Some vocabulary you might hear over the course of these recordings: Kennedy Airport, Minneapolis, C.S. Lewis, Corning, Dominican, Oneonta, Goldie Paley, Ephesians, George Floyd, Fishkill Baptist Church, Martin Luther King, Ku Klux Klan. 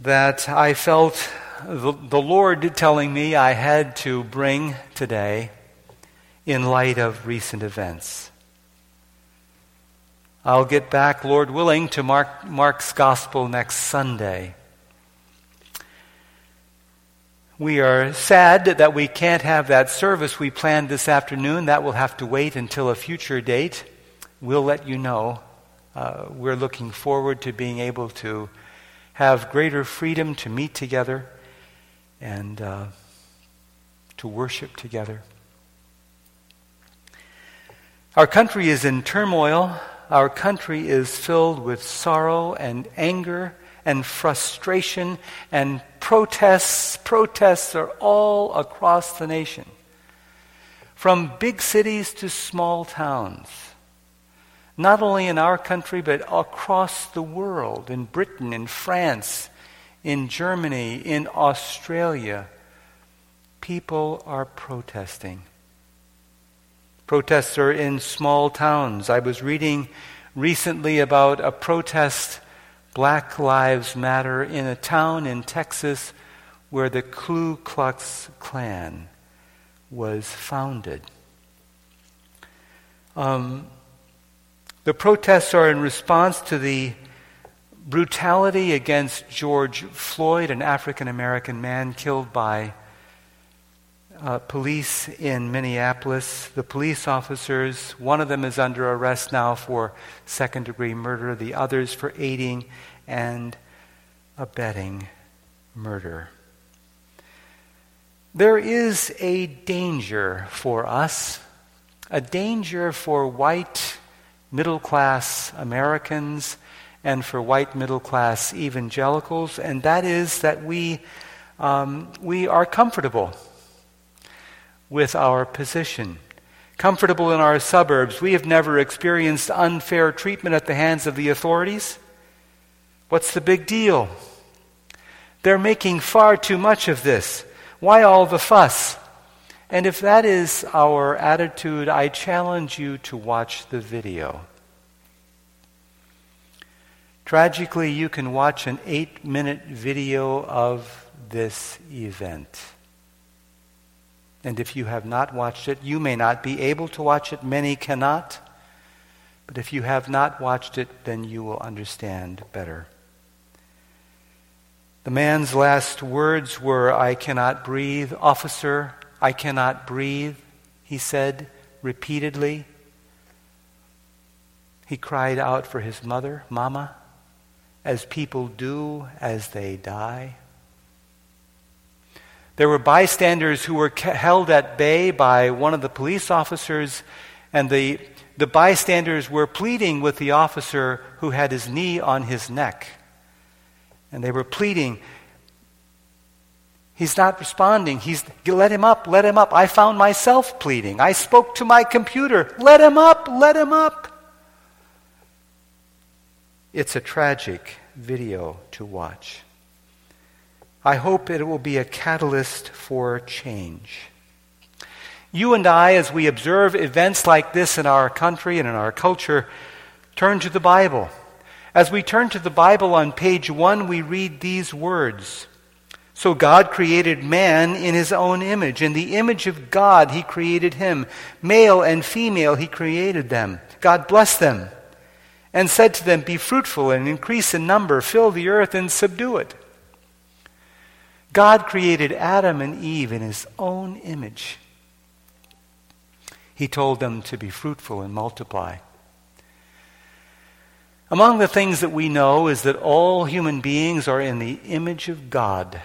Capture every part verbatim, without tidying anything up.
that I felt the, the Lord telling me I had to bring today in light of recent events. I'll get back, Lord willing, to Mark, Mark's Gospel next Sunday. We are sad that we can't have that service we planned this afternoon. That will have to wait until a future date. We'll let you know. Uh, we're looking forward to being able to have greater freedom to meet together and uh, to worship together. Our country is in turmoil. Our country is filled with sorrow and anger and frustration and protests. Protests are all across the nation, from big cities to small towns. Not only in our country, but across the world, in Britain, in France, in Germany, in Australia, people are protesting. Protests are in small towns. I was reading recently about a protest, Black Lives Matter, in a town in Texas where the Ku Klux Klan was founded. Um, the protests are in response to the brutality against George Floyd, an African-American man killed by Uh, police in Minneapolis. The police officers, one of them is under arrest now for second-degree murder, the others for aiding and abetting murder. There is a danger for us, a danger for white middle-class Americans and for white middle-class evangelicals, and that is that we um, we are comfortable with our position, comfortable in our suburbs. We have never experienced unfair treatment at the hands of the authorities. What's the big deal? They're making far too much of this. Why all the fuss? And if that is our attitude, I challenge you to watch the video. Tragically, you can watch an eight-minute video of this event. And if you have not watched it, you may not be able to watch it. Many cannot. But if you have not watched it, then you will understand better. The man's last words were, "I cannot breathe. Officer, I cannot breathe," he said repeatedly. He cried out for his mother, Mama, as people do as they die. There were bystanders who were held at bay by one of the police officers, and the the bystanders were pleading with the officer who had his knee on his neck. And they were pleading, "He's not responding. He's let him up, let him up. I found myself pleading. I spoke to my computer. Let him up, let him up." It's a tragic video to watch. I hope it will be a catalyst for change. You and I, as we observe events like this in our country and in our culture, turn to the Bible. As we turn to the Bible on page one, we read these words. "So God created man in his own image. In the image of God he created him. Male and female he created them. God blessed them and said to them, 'Be fruitful and increase in number. Fill the earth and subdue it.'" God created Adam and Eve in his own image. He told them to be fruitful and multiply. Among the things that we know is that all human beings are in the image of God.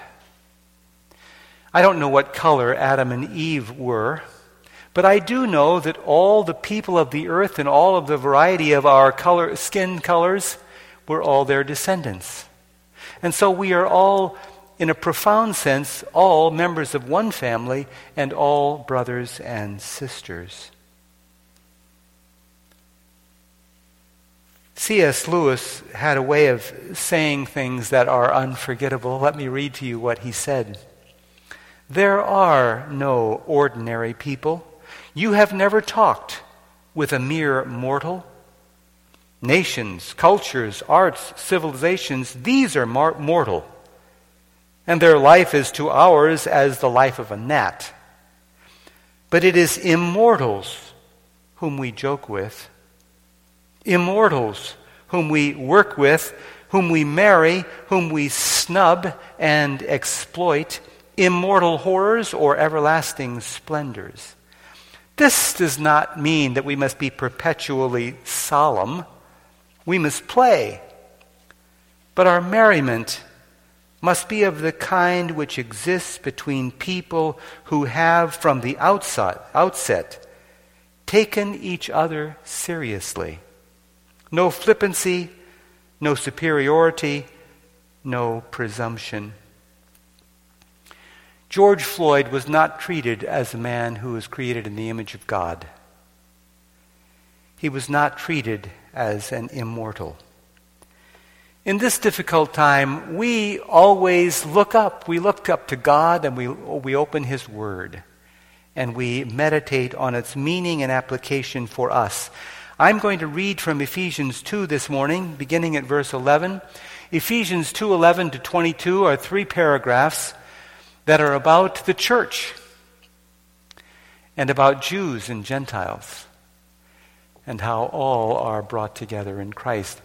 I don't know what color Adam and Eve were, but I do know that all the people of the earth and all of the variety of our color, skin colors were all their descendants. And so we are all, in a profound sense, all members of one family and all brothers and sisters. C S Lewis had a way of saying things that are unforgettable. Let me read to you what he said. "There are no ordinary people. You have never talked with a mere mortal. Nations, cultures, arts, civilizations, these are mar- mortal. and their life is to ours as the life of a gnat. But it is immortals whom we joke with, immortals whom we work with, whom we marry, whom we snub and exploit, immortal horrors or everlasting splendors. This does not mean that we must be perpetually solemn. We must play. But our merriment must be of the kind which exists between people who have, from the outset, outset, taken each other seriously. No flippancy, no superiority, no presumption. George Floyd was not treated as a man who was created in the image of God. He was not treated as an immortal. In this difficult time, we always look up. We look up to God, and we, we open His Word, and we meditate on its meaning and application for us. I'm going to read from Ephesians two this morning, beginning at verse eleven. Ephesians two eleven to twenty-two are three paragraphs that are about the church and about Jews and Gentiles and how all are brought together in Christ.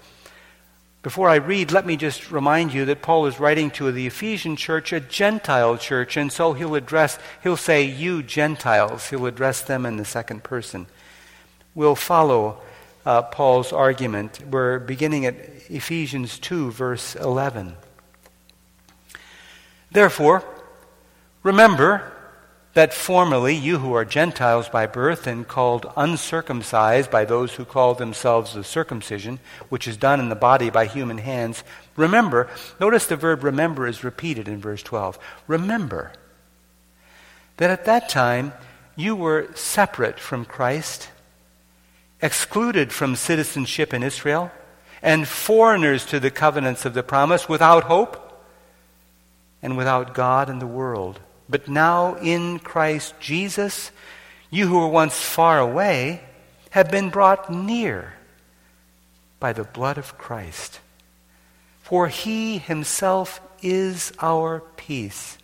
Before I read, let me just remind you that Paul is writing to the Ephesian church, a Gentile church, and so he'll address, he'll say, you Gentiles. He'll address them in the second person. We'll follow uh, Paul's argument. We're beginning at Ephesians two, verse eleven. Therefore, remember that formerly you who are Gentiles by birth and called uncircumcised by those who call themselves the circumcision, which is done in the body by human hands, remember, notice the verb remember is repeated in verse twelve, remember that at that time you were separate from Christ, excluded from citizenship in Israel, and foreigners to the covenants of the promise, without hope and without God in the world. But now in Christ Jesus, you who were once far away have been brought near by the blood of Christ. For He Himself is our peace,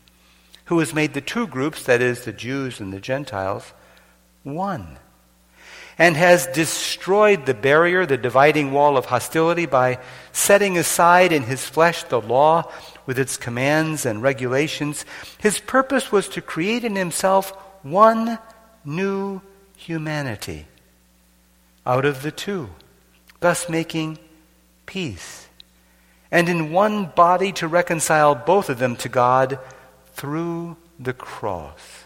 who has made the two groups, that is, the Jews and the Gentiles, one, and has destroyed the barrier, the dividing wall of hostility, by setting aside in His flesh the law with its commands and regulations. His purpose was to create in Himself one new humanity out of the two, thus making peace, and in one body to reconcile both of them to God through the cross,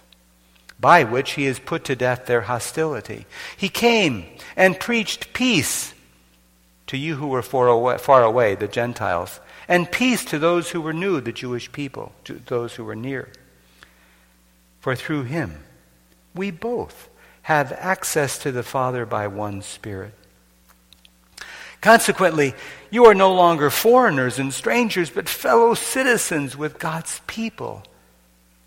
by which He has put to death their hostility. He came and preached peace to you who were far away, far away, the Gentiles, and peace to those who were new, the Jewish people, to those who were near. For through Him, we both have access to the Father by one Spirit. Consequently, you are no longer foreigners and strangers, but fellow citizens with God's people,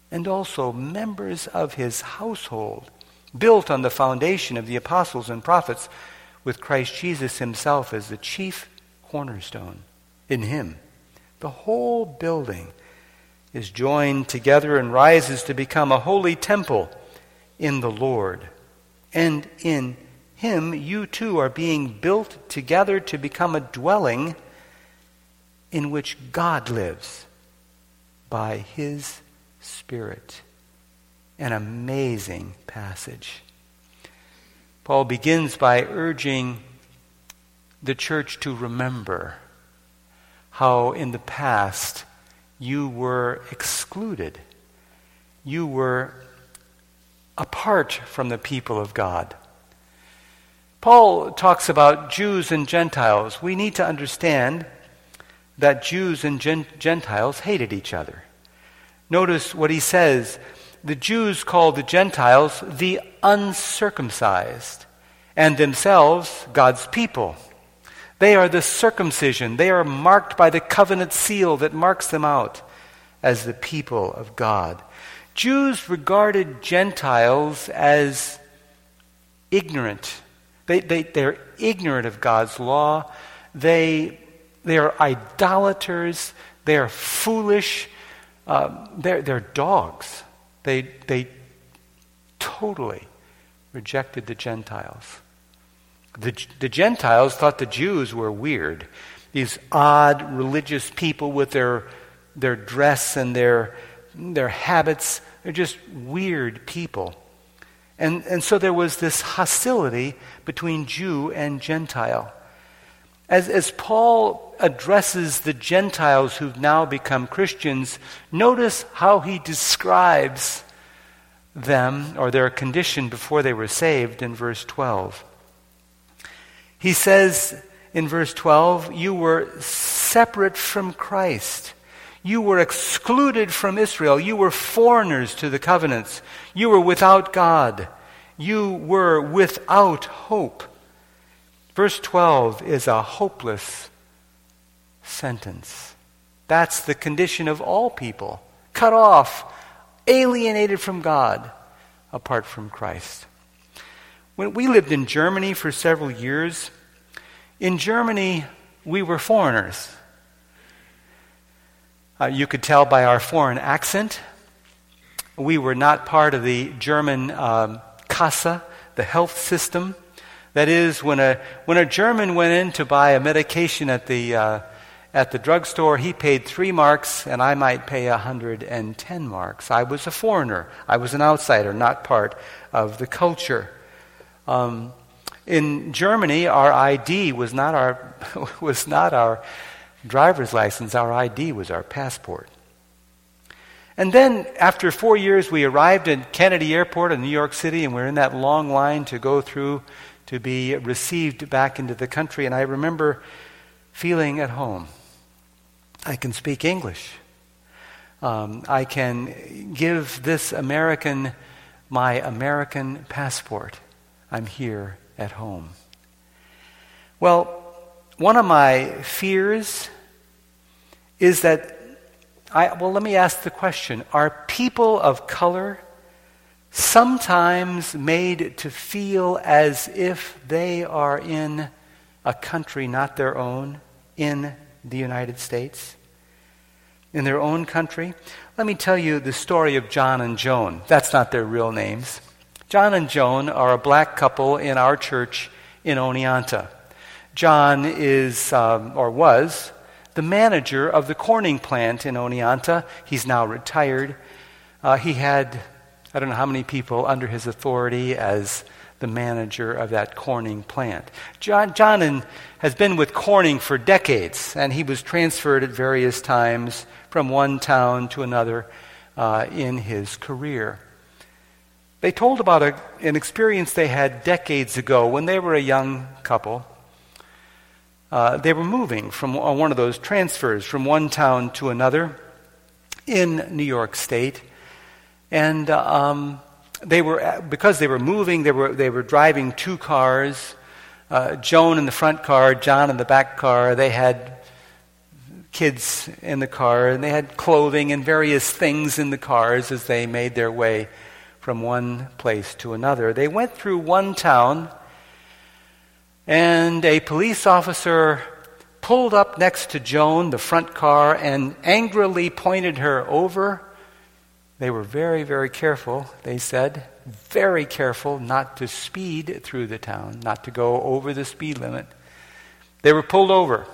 and also members of His household, built on the foundation of the apostles and prophets, with Christ Jesus Himself as the chief cornerstone. In Him, the whole building is joined together and rises to become a holy temple in the Lord. And in Him, you too are being built together to become a dwelling in which God lives by His Spirit. An amazing passage. Paul begins by urging the church to remember how in the past you were excluded. You were apart from the people of God. Paul talks about Jews and Gentiles. We need to understand that Jews and gen- Gentiles hated each other. Notice what he says. The Jews called the Gentiles the uncircumcised, and themselves God's people. They are the circumcision. They are marked by the covenant seal that marks them out as the people of God. Jews regarded Gentiles as ignorant. They, they, they're ignorant of God's law. They, they are idolaters. They are foolish. Um, they're, they're dogs. They, they totally rejected the Gentiles. The, the Gentiles thought the Jews were weird. These odd religious people with their their dress and their their habits. They're just weird people. And, and so there was this hostility between Jew and Gentile. As, as Paul addresses the Gentiles who've now become Christians, notice how he describes them or their condition before they were saved in verse twelve. He says in verse twelve, you were separate from Christ. You were excluded from Israel. You were foreigners to the covenants. You were without God. You were without hope. Verse twelve is a hopeless sentence. That's the condition of all people. Cut off, alienated from God, apart from Christ. When we lived in Germany for several years, in Germany we were foreigners. Uh, you could tell by our foreign accent. We were not part of the German um, Kasse, the health system. That is, when a when a German went in to buy a medication at the uh, at the drugstore, he paid three marks, and I might pay a hundred and ten marks. I was a foreigner. I was an outsider, not part of the culture. Um, in Germany, our I D was not our was not our. driver's license, our I D was our passport. And then after four years, we arrived at Kennedy Airport in New York City, and we're in that long line to go through to be received back into the country. And I remember feeling at home. I can speak English. Um, I can give this American my American passport. I'm here at home. Well, one of my fears is that, I, well, let me ask the question. Are people of color sometimes made to feel as if they are in a country not their own, in the United States, in their own country? Let me tell you the story of John and Joan. That's not their real names. John and Joan are a black couple in our church in Oneonta. John is, um, or was, the manager of the Corning plant in Oneonta. He's now retired. Uh, he had, I don't know how many people under his authority as the manager of that Corning plant. John, John in, has been with Corning for decades, and he was transferred at various times from one town to another uh, in his career. They told about a, an experience they had decades ago when they were a young couple. Uh, they were moving from uh, one of those transfers from one town to another in New York State, and um, they were because they were moving. They were they were driving two cars, uh, Joan in the front car, John in the back car. They had kids in the car, and they had clothing and various things in the cars as they made their way from one place to another. They went through one town. And a police officer pulled up next to Joan, the front car, and angrily pointed her over. They were very, very careful, they said, very careful not to speed through the town, not to go over the speed limit. They were pulled over.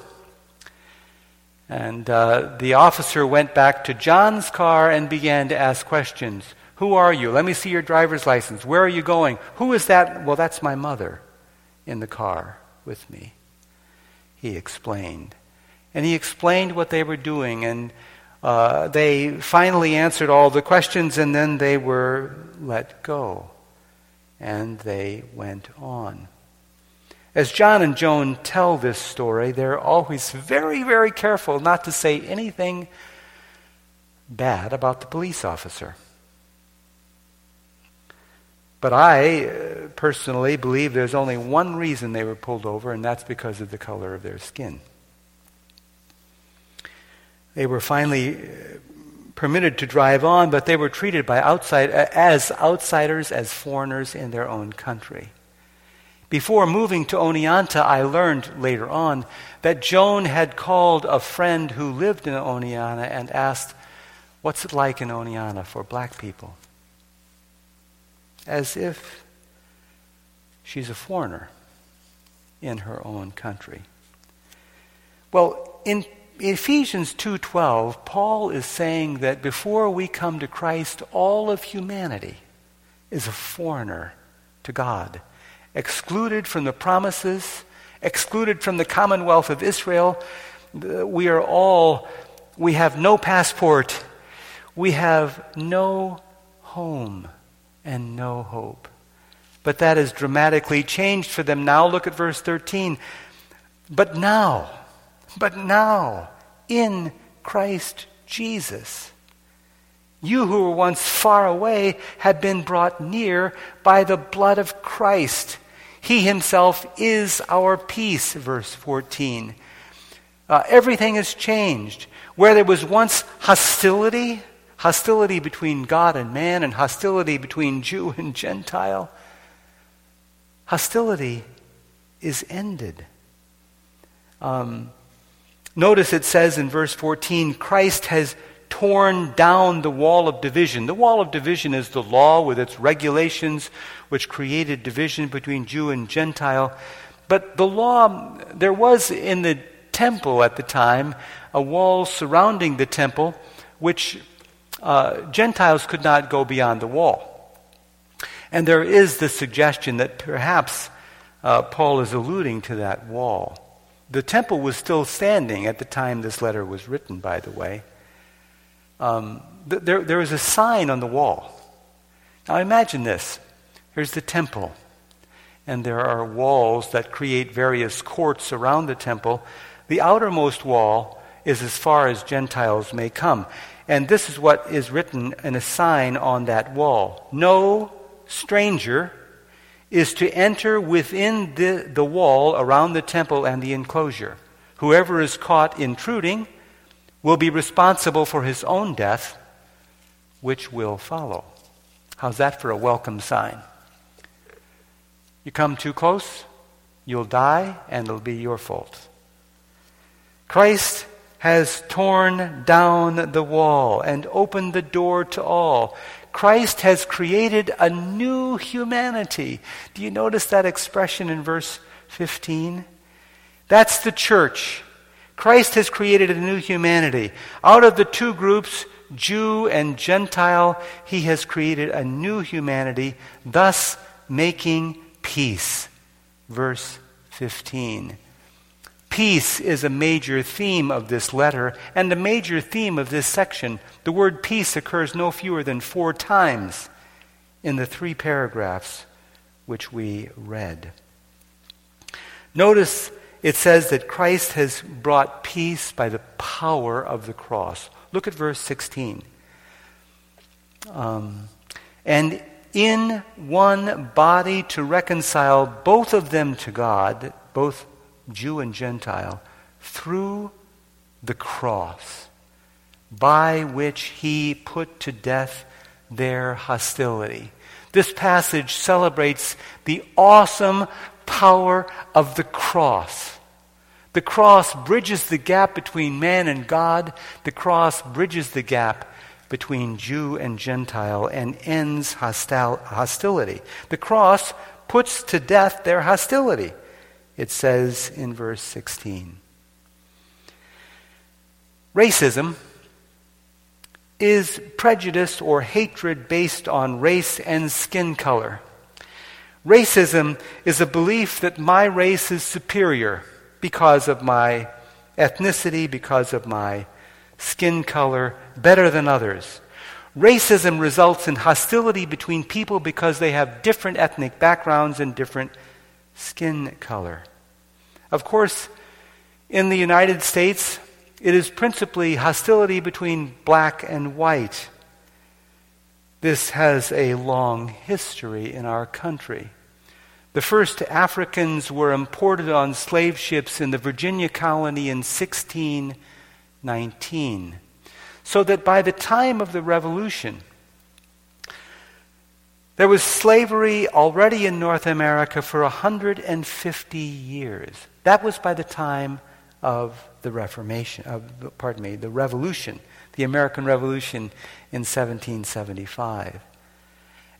And uh, the officer went back to John's car and began to ask questions. Who are you? Let me see your driver's license. Where are you going? Who is that? Well, that's my mother. In the car with me, he explained. And he explained what they were doing, and uh, they finally answered all the questions, and then they were let go, and they went on. As John and Joan tell this story, they're always very, very careful not to say anything bad about the police officer. But I personally believe there's only one reason they were pulled over, and that's because of the color of their skin. They were finally permitted to drive on, but they were treated by outside as outsiders, as foreigners in their own country. Before moving to Oneonta, I learned later on that Joan had called a friend who lived in Oneonta and asked, What's it like in Oneonta for black people? As if she's a foreigner in her own country. Well, in Ephesians two twelve, Paul is saying that before we come to Christ, all of humanity is a foreigner to God, excluded from the promises, excluded from the commonwealth of Israel. We are all, we have no passport, we have no home and no hope. But that is dramatically changed for them now. Look at verse thirteen. But now, but now, in Christ Jesus, you who were once far away have been brought near by the blood of Christ. He himself is our peace, verse fourteen. Uh, everything has changed. Where there was once hostility, hostility between God and man and hostility between Jew and Gentile, hostility is ended. Um, notice it says in verse fourteen, Christ has torn down the wall of division. The wall of division is the law with its regulations which created division between Jew and Gentile. But the law, there was in the temple at the time, a wall surrounding the temple which uh, Gentiles could not go beyond the wall. And there is the suggestion that perhaps uh, Paul is alluding to that wall. The temple was still standing at the time this letter was written, by the way. Um, th- there, there was a sign on the wall. Now imagine this. Here's the temple. And there are walls that create various courts around the temple. The outermost wall is as far as Gentiles may come. And this is what is written in a sign on that wall. No stranger is to enter within the, the wall around the temple and the enclosure. Whoever is caught intruding will be responsible for his own death, which will follow. How's that for a welcome sign? You come too close, you'll die, and it'll be your fault. Christ has torn down the wall and opened the door to all. Christ has created a new humanity. Do you notice that expression in verse fifteen? That's the church. Christ has created a new humanity. Out of the two groups, Jew and Gentile, he has created a new humanity, thus making peace. Verse fifteen. Peace is a major theme of this letter and a major theme of this section. The word peace occurs no fewer than four times in the three paragraphs which we read. Notice it says that Christ has brought peace by the power of the cross. Look at verse sixteen. Um, and in one body to reconcile both of them to God, both Jew and Gentile, through the cross, by which he put to death their hostility. This passage celebrates the awesome power of the cross. The cross bridges the gap between man and God. The cross bridges the gap between Jew and Gentile and ends hostil- hostility. The cross puts to death their hostility. It says in verse sixteen. Racism is prejudice or hatred based on race and skin color. Racism is a belief that my race is superior because of my ethnicity, because of my skin color, better than others. Racism results in hostility between people because they have different ethnic backgrounds and different skin color. Of course, in the United States, it is principally hostility between black and white. This has a long history in our country. The first Africans were imported on slave ships in the Virginia colony in sixteen nineteen, so that by the time of the Revolution, there was slavery already in North America for one hundred fifty years. That was by the time of the Reformation, of, pardon me, the Revolution. the American Revolution in seventeen seventy-five.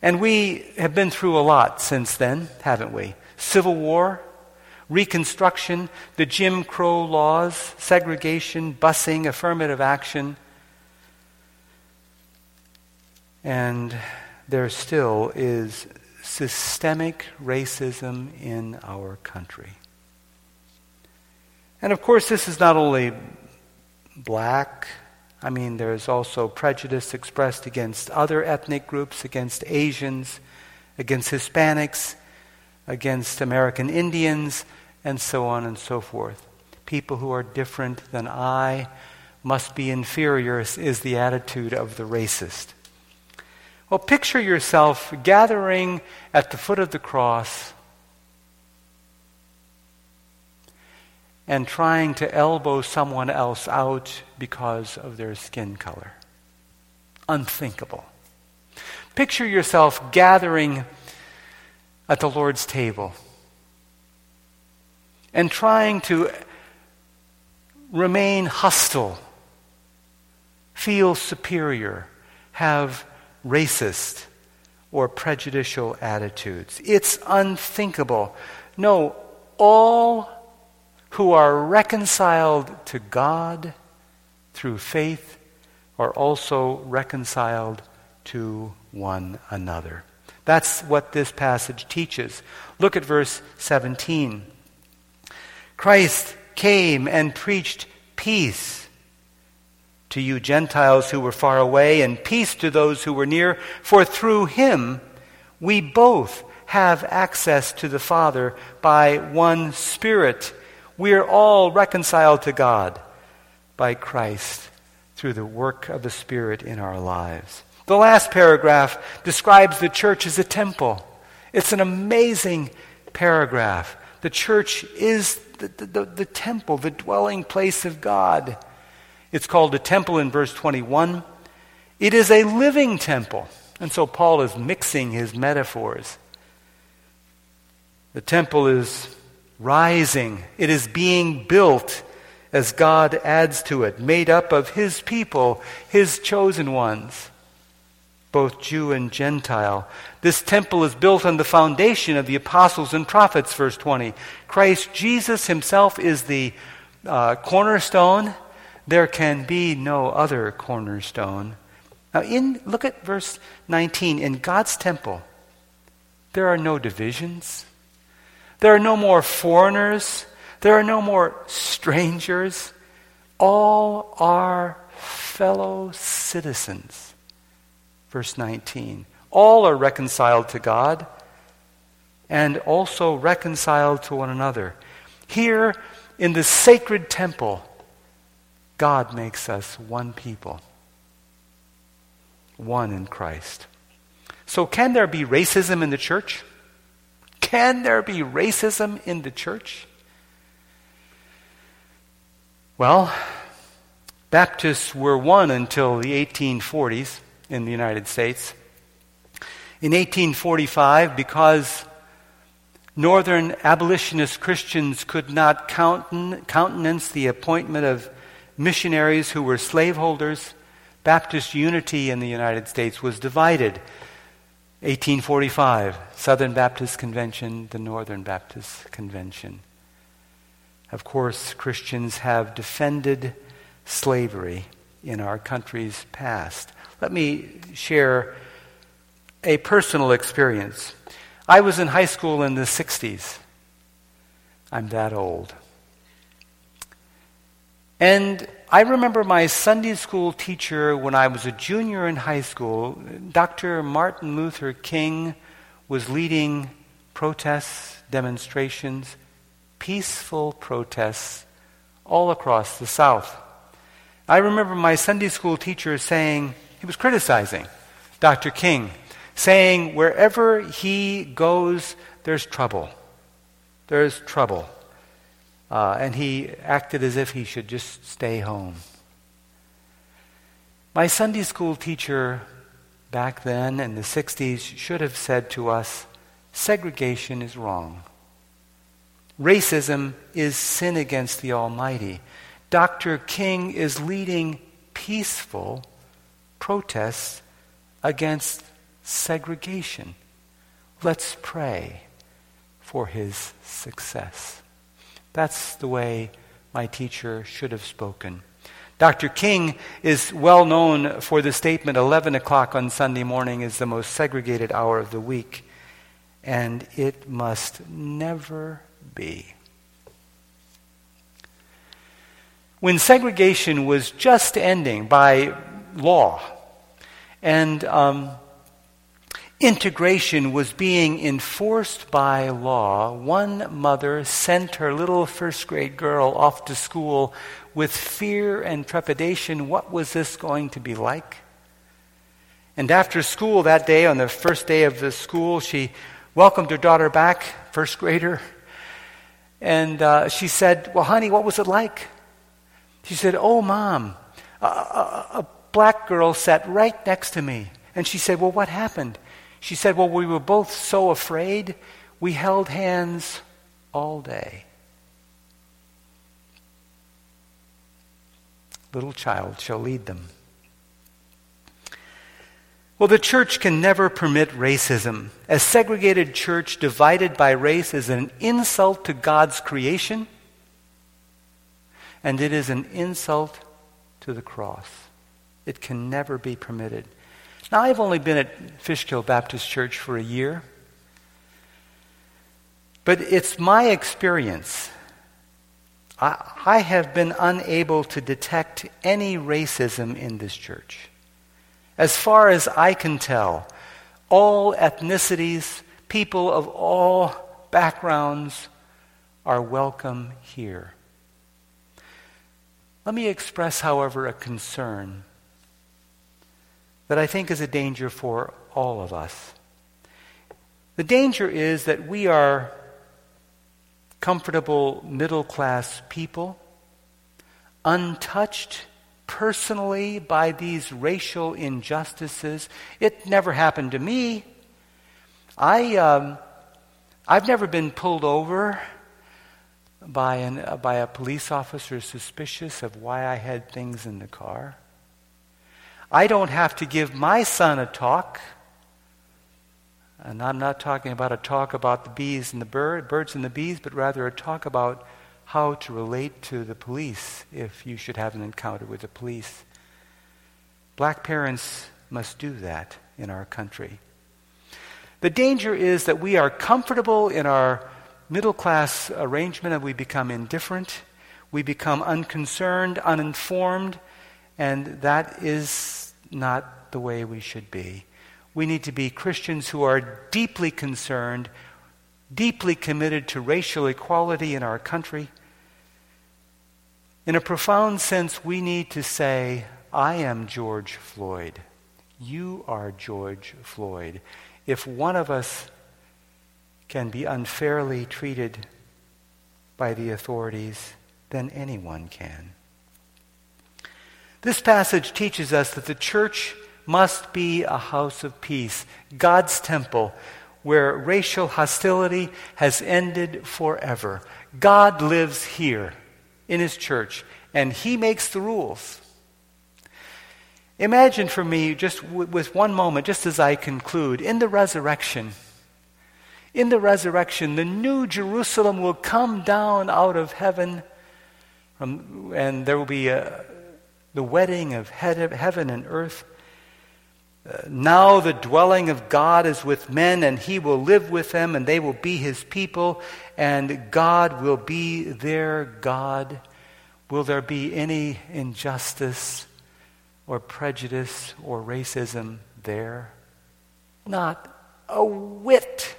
And we have been through a lot since then, haven't we? Civil War, Reconstruction, the Jim Crow laws, segregation, busing, affirmative action. And there still is systemic racism in our country. And of course, this is not only black. I mean, there's also prejudice expressed against other ethnic groups, against Asians, against Hispanics, against American Indians, and so on and so forth. People who are different than I must be inferior is the attitude of the racist. Well, picture yourself gathering at the foot of the cross and trying to elbow someone else out because of their skin color. Unthinkable. Picture yourself gathering at the Lord's table and trying to remain hostile, feel superior, have racist or prejudicial attitudes. It's unthinkable. No, all who are reconciled to God through faith are also reconciled to one another. That's what this passage teaches. Look at verse seventeen. Christ came and preached peace to you Gentiles who were far away, and peace to those who were near, for through him we both have access to the Father by one Spirit. We are all reconciled to God by Christ through the work of the Spirit in our lives. The last paragraph describes the church as a temple. It's an amazing paragraph. The church is the, the, the, the temple, the dwelling place of God. It's called a temple in verse twenty-one. It is a living temple. And so Paul is mixing his metaphors. The temple is rising. It is being built as God adds to it, made up of his people, his chosen ones, both Jew and Gentile. This temple is built on the foundation of the apostles and prophets, verse twenty. Christ Jesus himself is the uh, cornerstone. There can be no other cornerstone. Now, in look at verse nineteen. In God's temple, there are no divisions. There are no more foreigners. There are no more strangers. All are fellow citizens. Verse nineteen. All are reconciled to God and also reconciled to one another. Here in the sacred temple, God makes us one people, one in Christ. So can there be racism in the church? Can there be racism in the church? Well, Baptists were one until the eighteen forties in the United States. In eighteen forty-five, because northern abolitionist Christians could not counten- countenance the appointment of missionaries who were slaveholders, Baptist unity in the United States was divided. eighteen forty-five, Southern Baptist Convention, the Northern Baptist Convention. Of course, Christians have defended slavery in our country's past. Let me share a personal experience. I was in high school in the sixties. I'm that old. And I remember my Sunday school teacher when I was a junior in high school. Doctor Martin Luther King was leading protests, demonstrations, peaceful protests all across the South. I remember my Sunday school teacher saying, he was criticizing Doctor King, saying, wherever he goes, there's trouble. There's trouble. Uh, and he acted as if he should just stay home. My Sunday school teacher back then in the sixties should have said to us, segregation is wrong. Racism is sin against the Almighty. Doctor King is leading peaceful protests against segregation. Let's pray for his success. That's the way my teacher should have spoken. Doctor King is well known for the statement, eleven o'clock on Sunday morning is the most segregated hour of the week, and it must never be. When segregation was just ending by law, and um, integration was being enforced by law, one mother sent her little first grade girl off to school with fear and trepidation. What was this going to be like? And after school that day, on the first day of the school, she welcomed her daughter back, first grader, and uh, she said, well, honey, what was it like? She said, oh, Mom, a, a, a black girl sat right next to me. And she said, well, what happened? She said, well, we were both so afraid, we held hands all day. Little child shall lead them. Well, the church can never permit racism. A segregated church divided by race is an insult to God's creation, and it is an insult to the cross. It can never be permitted. Now, I've only been at Fishkill Baptist Church for a year, but it's my experience. I, I have been unable to detect any racism in this church. As far as I can tell, all ethnicities, people of all backgrounds are welcome here. Let me express, however, a concern that I think is a danger for all of us. The danger is that we are comfortable middle-class people, untouched personally by these racial injustices. It never happened to me. I, um, I've never been pulled over by, an, uh, by a police officer suspicious of why I had things in the car. I don't have to give my son a talk, and I'm not talking about a talk about the bees and the bird, birds and the bees, but rather a talk about how to relate to the police if you should have an encounter with the police. Black parents must do that in our country. The danger is that we are comfortable in our middle-class arrangement and we become indifferent, we become unconcerned, uninformed, and that is not the way we should be. We need to be Christians who are deeply concerned, deeply committed to racial equality in our country. In a profound sense, we need to say, I am George Floyd. You are George Floyd. If one of us can be unfairly treated by the authorities, then anyone can. This passage teaches us that the church must be a house of peace, God's temple, where racial hostility has ended forever. God lives here in his church, and he makes the rules. Imagine for me, just w- with one moment, just as I conclude, in the resurrection, in the resurrection, the new Jerusalem will come down out of heaven, from, and there will be a, the wedding of heaven and earth. Uh, now the dwelling of God is with men, and he will live with them, and they will be his people, and God will be their God. Will there be any injustice or prejudice or racism there? Not a whit.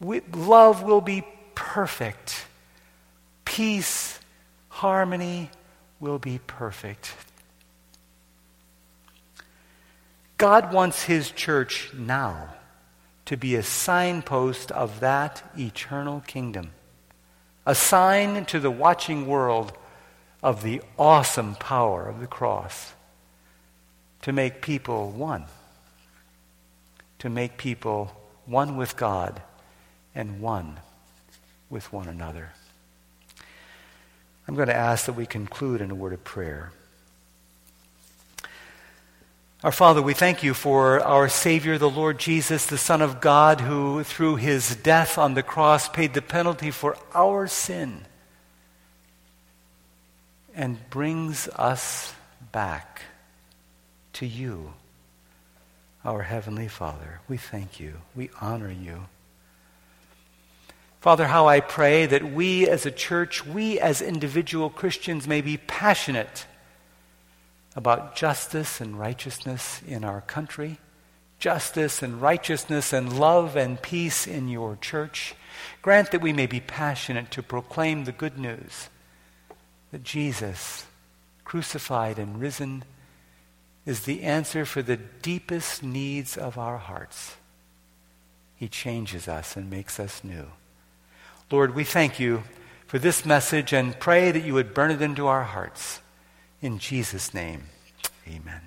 We, love will be perfect. Peace, harmony will be perfect. God wants his church now to be a signpost of that eternal kingdom, a sign to the watching world of the awesome power of the cross to make people one, to make people one with God and one with one another. I'm going to ask that we conclude in a word of prayer. Our Father, we thank you for our Savior, the Lord Jesus, the Son of God, who through his death on the cross paid the penalty for our sin and brings us back to you, our Heavenly Father. We thank you. We honor you. Father, how I pray that we as a church, we as individual Christians may be passionate about justice and righteousness in our country, justice and righteousness and love and peace in your church. Grant that we may be passionate to proclaim the good news that Jesus, crucified and risen, is the answer for the deepest needs of our hearts. He changes us and makes us new. Lord, we thank you for this message and pray that you would burn it into our hearts. In Jesus' name, amen.